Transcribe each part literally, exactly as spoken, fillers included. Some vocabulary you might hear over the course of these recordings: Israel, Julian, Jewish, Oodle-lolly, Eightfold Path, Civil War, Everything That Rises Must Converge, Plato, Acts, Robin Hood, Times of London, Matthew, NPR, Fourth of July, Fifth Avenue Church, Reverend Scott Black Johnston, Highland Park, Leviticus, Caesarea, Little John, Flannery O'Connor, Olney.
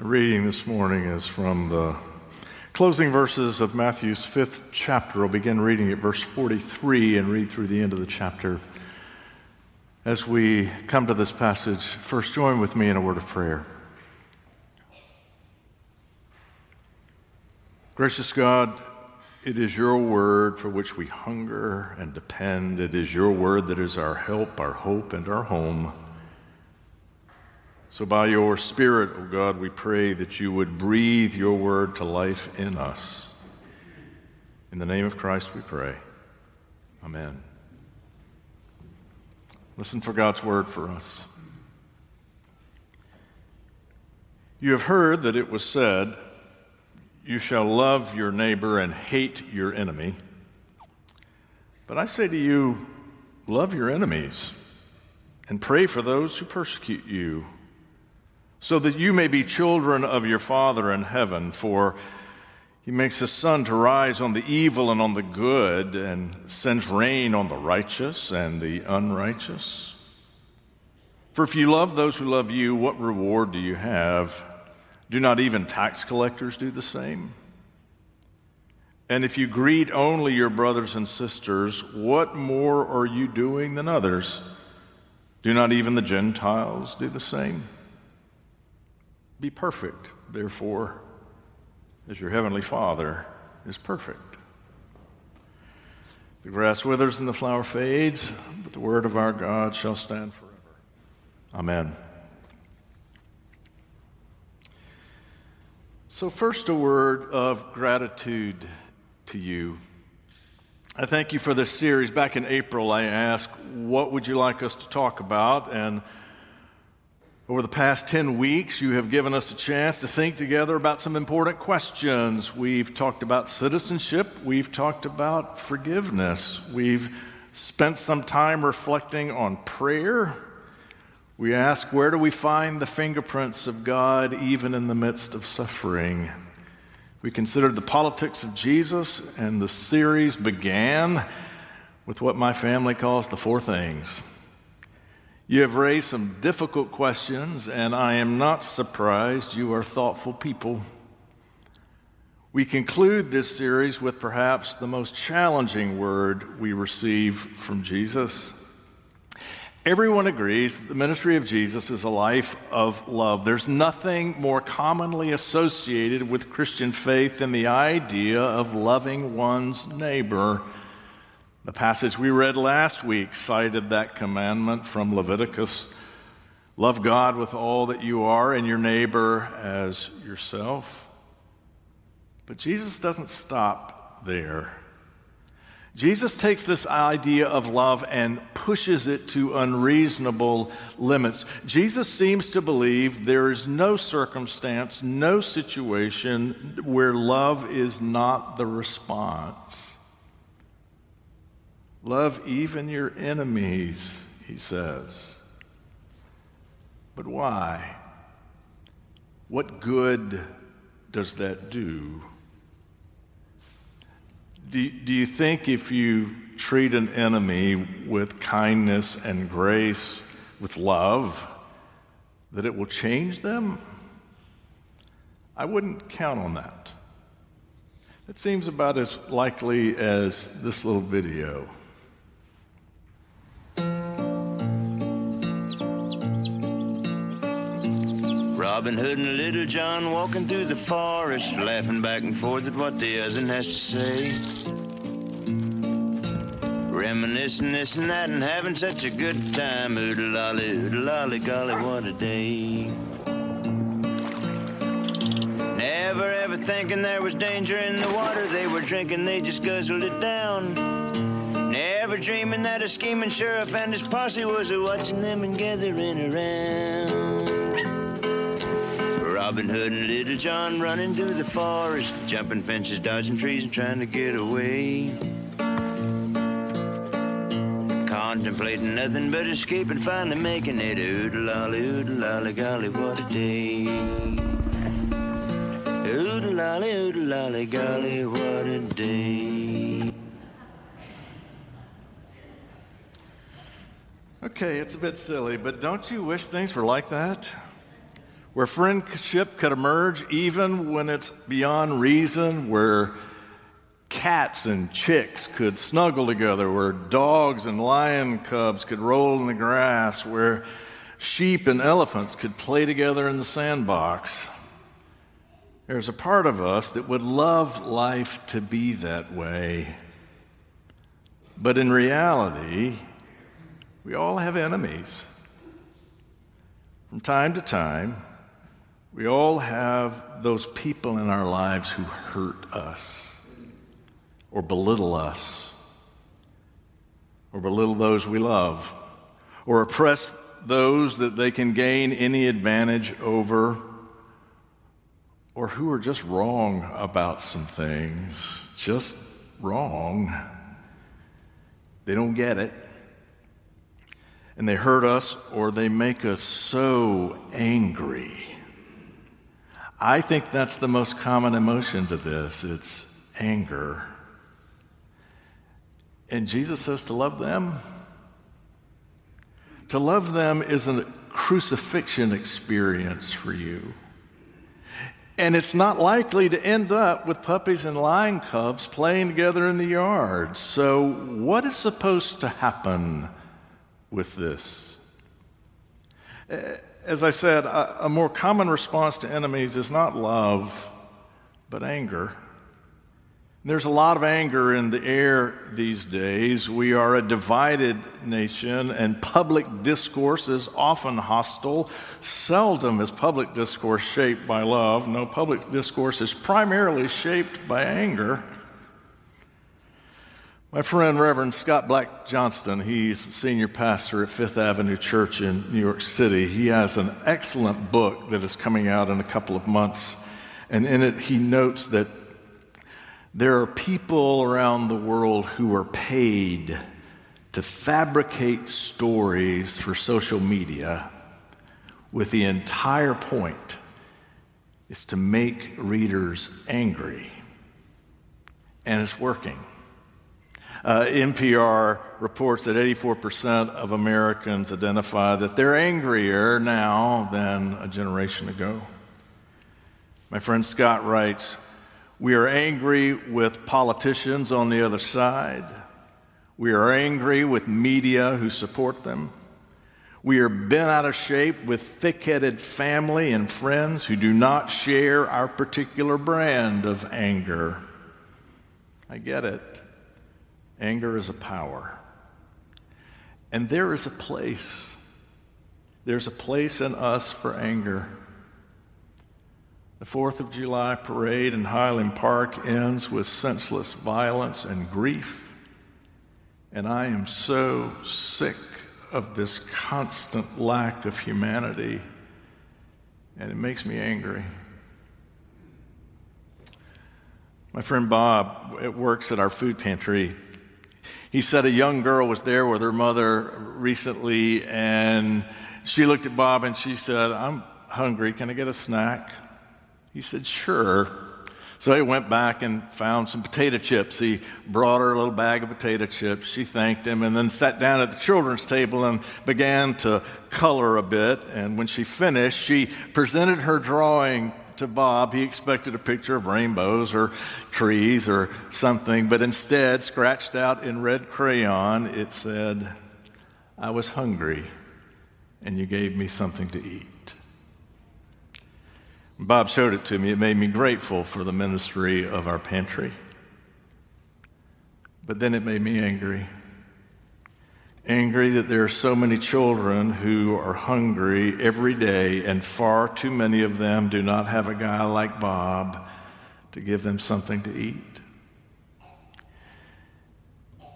Reading this morning is from the closing verses of Matthew's fifth chapter. I'll begin reading at verse forty-three and read through the end of the chapter. As we come to this passage, first join with me in a word of prayer. Gracious God, it is your word for which we hunger and depend. It is your word that is our help, our hope, and our home. So by your Spirit, O God, we pray that you would breathe your word to life in us. In the name of Christ we pray. Amen. Listen for God's word for us. You have heard that it was said, "You shall love your neighbor and hate your enemy." But I say to you, love your enemies and pray for those who persecute you, so that you may be children of your Father in heaven, for he makes his sun to rise on the evil and on the good, and sends rain on the righteous and the unrighteous. For if you love those who love you, what reward do you have? Do not even tax collectors do the same? And if you greet only your brothers and sisters, what more are you doing than others? Do not even the Gentiles do the same? Be perfect, therefore, as your heavenly Father is perfect. The grass withers and the flower fades, but the word of our God shall stand forever. Amen. So first, a word of gratitude to you. I thank you for this series. Back in April, I asked, what would you like us to talk about? And over the past ten weeks, you have given us a chance to think together about some important questions. We've talked about citizenship. We've talked about forgiveness. We've spent some time reflecting on prayer. We ask, where do we find the fingerprints of God even in the midst of suffering? We considered the politics of Jesus, and the series began with what my family calls the four things. You have raised some difficult questions, and I am not surprised. You are thoughtful people. We conclude this series with perhaps the most challenging word we receive from Jesus. Everyone agrees that the ministry of Jesus is a life of love. There's nothing more commonly associated with Christian faith than the idea of loving one's neighbor. The passage we read last week cited that commandment from Leviticus. Love God with all that you are and your neighbor as yourself. But Jesus doesn't stop there. Jesus takes this idea of love and pushes it to unreasonable limits. Jesus seems to believe there is no circumstance, no situation where love is not the response. Love even your enemies, he says. But why? What good does that do? Do, do you think if you treat an enemy with kindness and grace, with love, that it will change them? I wouldn't count on that. It seems about as likely as this little video. Robin Hood and Little John walking through the forest, laughing back and forth at what the other has to say. Reminiscing this and that and having such a good time. Oodle-lolly, oodle-lolly, golly, what a day. Never ever thinking there was danger in the water they were drinking, they just guzzled it down. Never dreaming that a scheming sheriff and his posse was a-watching them and gathering around. Robin Hood and Little John running through the forest, jumping fences, dodging trees, and trying to get away. Contemplating nothing but escape and finally making it. Oodle-lolly, oodle-lolly, golly, what a day. Oodle-lolly, oodle-lolly, golly, what a day. Okay, it's a bit silly, but don't you wish things were like that? Where friendship could emerge even when it's beyond reason, where cats and chicks could snuggle together, where dogs and lion cubs could roll in the grass, where sheep and elephants could play together in the sandbox. There's a part of us that would love life to be that way. But in reality, we all have enemies. From time to time, we all have those people in our lives who hurt us, or belittle us, or belittle those we love, or oppress those that they can gain any advantage over, or who are just wrong about some things, just wrong. They don't get it, and they hurt us, or they make us so angry. I think that's the most common emotion to this. It's anger. And Jesus says to love them. To love them is a crucifixion experience for you. And it's not likely to end up with puppies and lion cubs playing together in the yard. So what is supposed to happen with this? As I said, a more common response to enemies is not love, but anger. There's a lot of anger in the air these days. We are a divided nation, and public discourse is often hostile. Seldom is public discourse shaped by love. No, public discourse is primarily shaped by anger. My friend, Reverend Scott Black Johnston, he's the senior pastor at Fifth Avenue Church in New York City. He has an excellent book that is coming out in a couple of months, and in it he notes that there are people around the world who are paid to fabricate stories for social media with the entire point is to make readers angry. And it's working. Uh, N P R reports that eighty-four percent of Americans identify that they're angrier now than a generation ago. My friend Scott writes, "We are angry with politicians on the other side. We are angry with media who support them. We are bent out of shape with thick-headed family and friends who do not share our particular brand of anger." I get it. Anger is a power. And there is a place. There's a place in us for anger. The Fourth of July parade in Highland Park ends with senseless violence and grief, and I am so sick of this constant lack of humanity, and it makes me angry. My friend Bob, it works at our food pantry. He said a young girl was there with her mother recently, and she looked at Bob and she said, "I'm hungry, can I get a snack?" He said, "Sure." So he went back and found some potato chips. He brought her a little bag of potato chips. She thanked him and then sat down at the children's table and began to color a bit. And when she finished, she presented her drawing to Bob. He expected a picture of rainbows or trees or something, but instead, scratched out in red crayon, it said, "I was hungry, and you gave me something to eat." Bob showed it to me. It made me grateful for the ministry of our pantry. But then it made me angry. Angry that there are so many children who are hungry every day, and far too many of them do not have a guy like Bob to give them something to eat.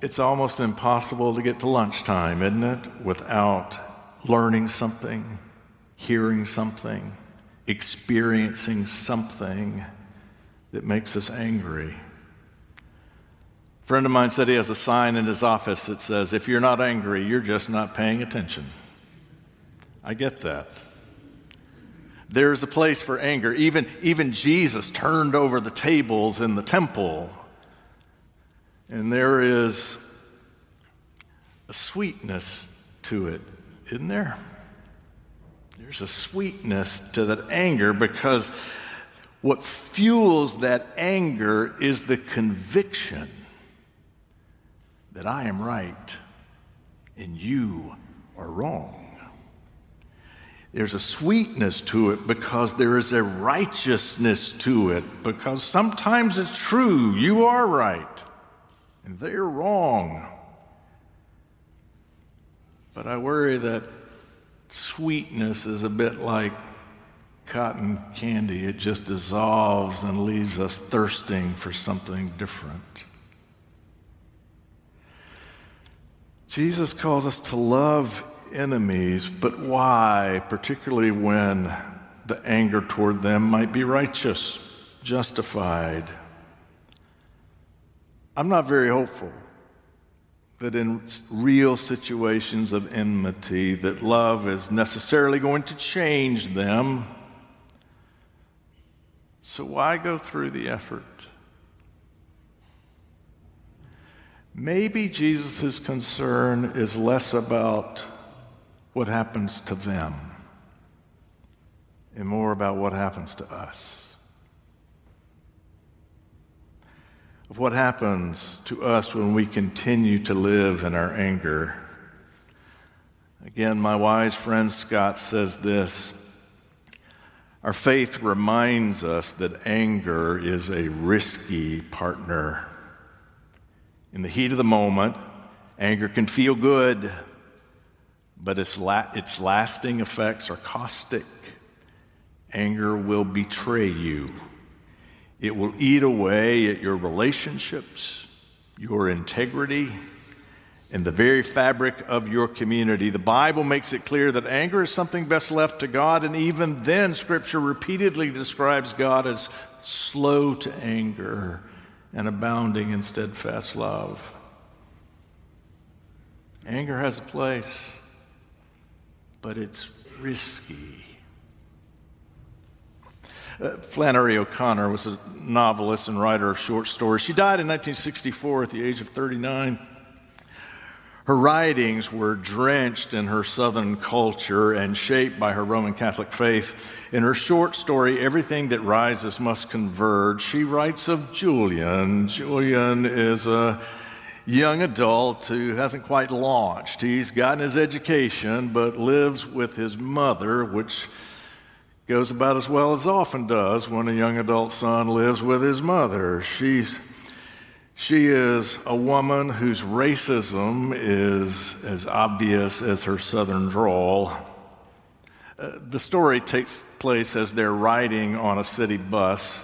It's almost impossible to get to lunchtime, isn't it, without learning something, hearing something, experiencing something that makes us angry. A friend of mine said he has a sign in his office that says, "If you're not angry, you're just not paying attention." I get that. There's a place for anger. Even, even Jesus turned over the tables in the temple. And there is a sweetness to it, isn't there? There's a sweetness to that anger, because what fuels that anger is the conviction that I am right and you are wrong. There's a sweetness to it because there is a righteousness to it, because sometimes it's true, you are right, and they're wrong. But I worry that sweetness is a bit like cotton candy. It just dissolves and leaves us thirsting for something different. Jesus calls us to love enemies, but why? Particularly when the anger toward them might be righteous, justified. I'm not very hopeful that in real situations of enmity that love is necessarily going to change them. So why go through the effort? Maybe Jesus' concern is less about what happens to them and more about what happens to us. Of what happens to us when we continue to live in our anger. Again, my wise friend Scott says this: our faith reminds us that anger is a risky partner. In the heat of the moment, anger can feel good, but its, la- its lasting effects are caustic. Anger will betray you. It will eat away at your relationships, your integrity, and the very fabric of your community. The Bible makes it clear that anger is something best left to God, and even then, Scripture repeatedly describes God as slow to anger and abounding in steadfast love. Anger has a place, but it's risky. Uh, Flannery O'Connor was a novelist and writer of short stories. She died in nineteen sixty-four at the age of thirty-nine. Her writings were drenched in her Southern culture and shaped by her Roman Catholic faith. In her short story, Everything That Rises Must Converge, she writes of Julian. Julian is a young adult who hasn't quite launched. He's gotten his education, but lives with his mother, which goes about as well as often does when a young adult son lives with his mother. She's She is a woman whose racism is as obvious as her Southern drawl. Uh, the story takes place as they're riding on a city bus.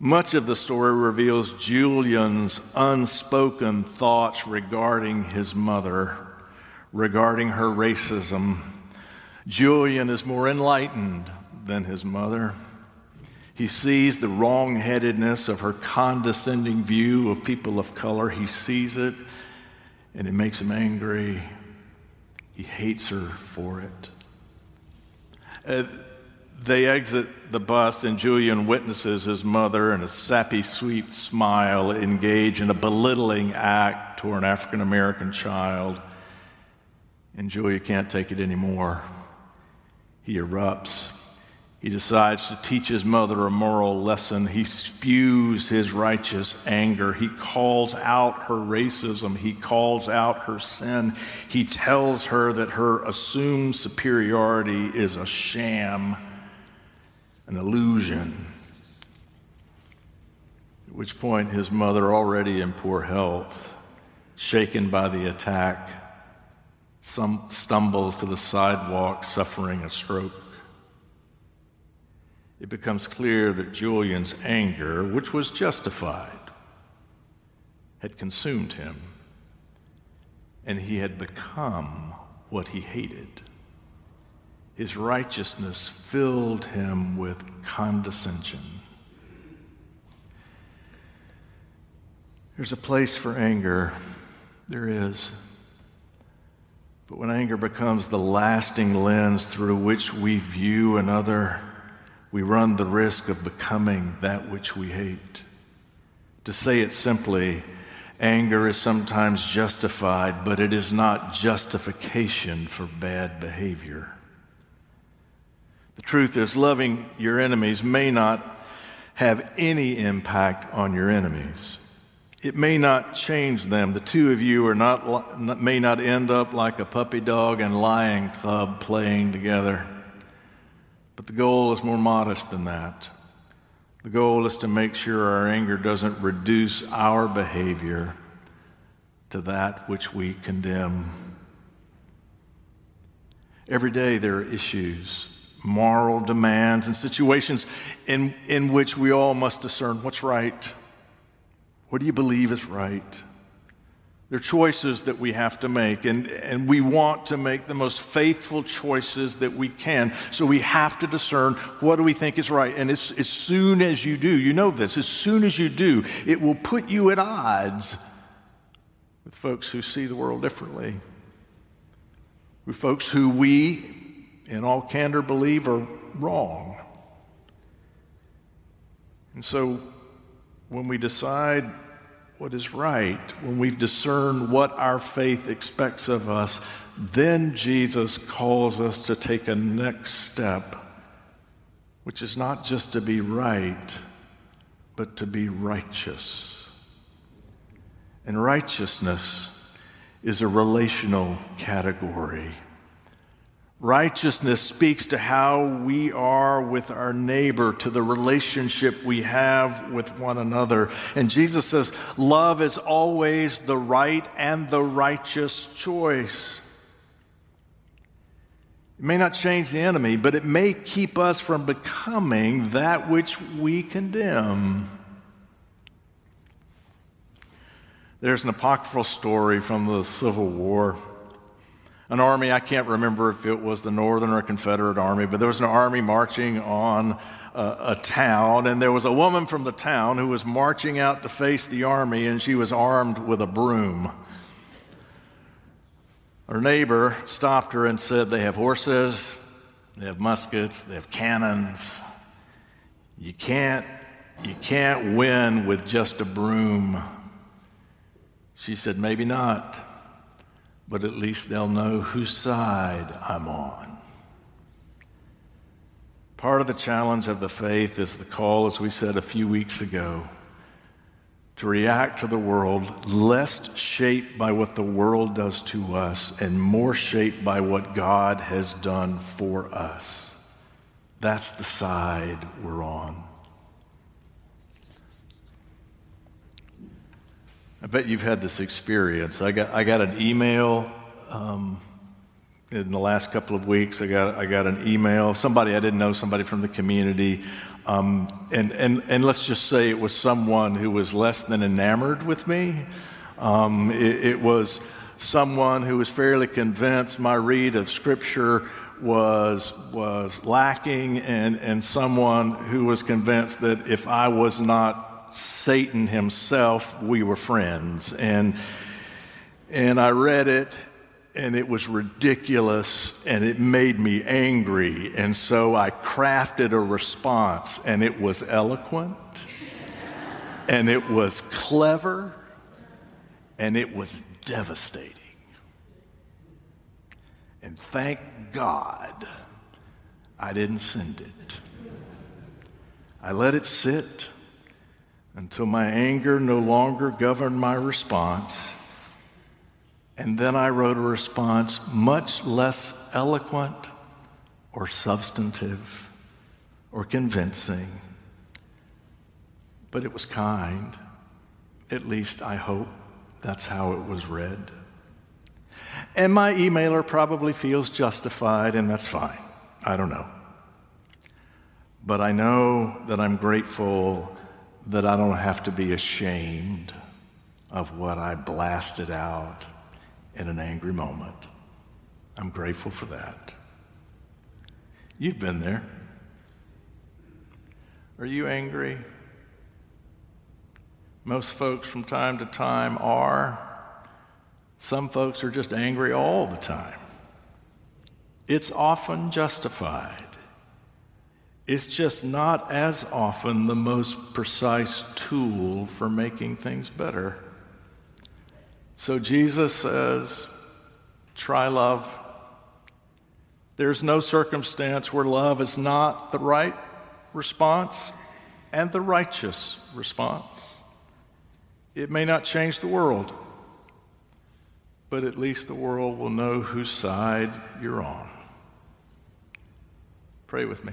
Much of the story reveals Julian's unspoken thoughts regarding his mother, regarding her racism. Julian is more enlightened than his mother. He sees the wrong-headedness of her condescending view of people of color. He sees it, and it makes him angry. He hates her for it. Uh, they exit the bus, and Julian witnesses his mother in a sappy, sweet smile engage in a belittling act toward an African-American child. And Julian can't take it anymore. He erupts. He decides to teach his mother a moral lesson. He spews his righteous anger. He calls out her racism. He calls out her sin. He tells her that her assumed superiority is a sham, an illusion. At which point his mother, already in poor health, shaken by the attack, some stumbles to the sidewalk, suffering a stroke. It becomes clear that Julian's anger, which was justified, had consumed him and he had become what he hated. His righteousness filled him with condescension. There's a place for anger. There is. But when anger becomes the lasting lens through which we view another, we run the risk of becoming that which we hate. To say it simply, anger is sometimes justified, but it is not justification for bad behavior. The truth is, loving your enemies may not have any impact on your enemies. It may not change them. The two of you are not may not end up like a puppy dog and lion cub playing together. But the goal is more modest than that. The goal is to make sure our anger doesn't reduce our behavior to that which we condemn. Every day there are issues, moral demands, and situations in, in which we all must discern what's right. What do you believe is right? There are choices that we have to make, and, and we want to make the most faithful choices that we can. So we have to discern what do we think is right. And as, as soon as you do, you know this, as soon as you do, it will put you at odds with folks who see the world differently, with folks who we, in all candor, believe are wrong. And so when we decide what is right, when we've discerned what our faith expects of us, then Jesus calls us to take a next step, which is not just to be right, but to be righteous. And righteousness is a relational category. Righteousness speaks to how we are with our neighbor, to the relationship we have with one another. And Jesus says, love is always the right and the righteous choice. It may not change the enemy, but it may keep us from becoming that which we condemn. There's an apocryphal story from the Civil War. An army, I can't remember if it was the Northern or Confederate Army, but there was an army marching on a, a town, and there was a woman from the town who was marching out to face the army, and she was armed with a broom. Her neighbor stopped her and said, "They have horses, they have muskets, they have cannons. You can't, you can't win with just a broom." She said, "Maybe not, but at least they'll know whose side I'm on." Part of the challenge of the faith is the call, as we said a few weeks ago, to react to the world less shaped by what the world does to us and more shaped by what God has done for us. That's the side we're on. I bet you've had this experience. I got I got an email um, in the last couple of weeks. I got I got an email. Somebody I didn't know, somebody from the community, um, and and and let's just say it was someone who was less than enamored with me. Um, it, it was someone who was fairly convinced my read of Scripture was was lacking, and and someone who was convinced that if I was not Satan himself, we were friends. And and I read it, and it was ridiculous, and it made me angry. And so I crafted a response, and it was eloquent, and it was clever, and it was devastating. And thank God I didn't send it. I let it sit until my anger no longer governed my response. And then I wrote a response much less eloquent or substantive or convincing, but it was kind. At least I hope that's how it was read. And my emailer probably feels justified, and that's fine. I don't know. But I know that I'm grateful that I don't have to be ashamed of what I blasted out in an angry moment. I'm grateful for that. You've been there. Are you angry? Most folks from time to time are. Some folks are just angry all the time. It's often justified. It's just not as often the most precise tool for making things better. So Jesus says, try love. There's no circumstance where love is not the right response and the righteous response. It may not change the world, but at least the world will know whose side you're on. Pray with me.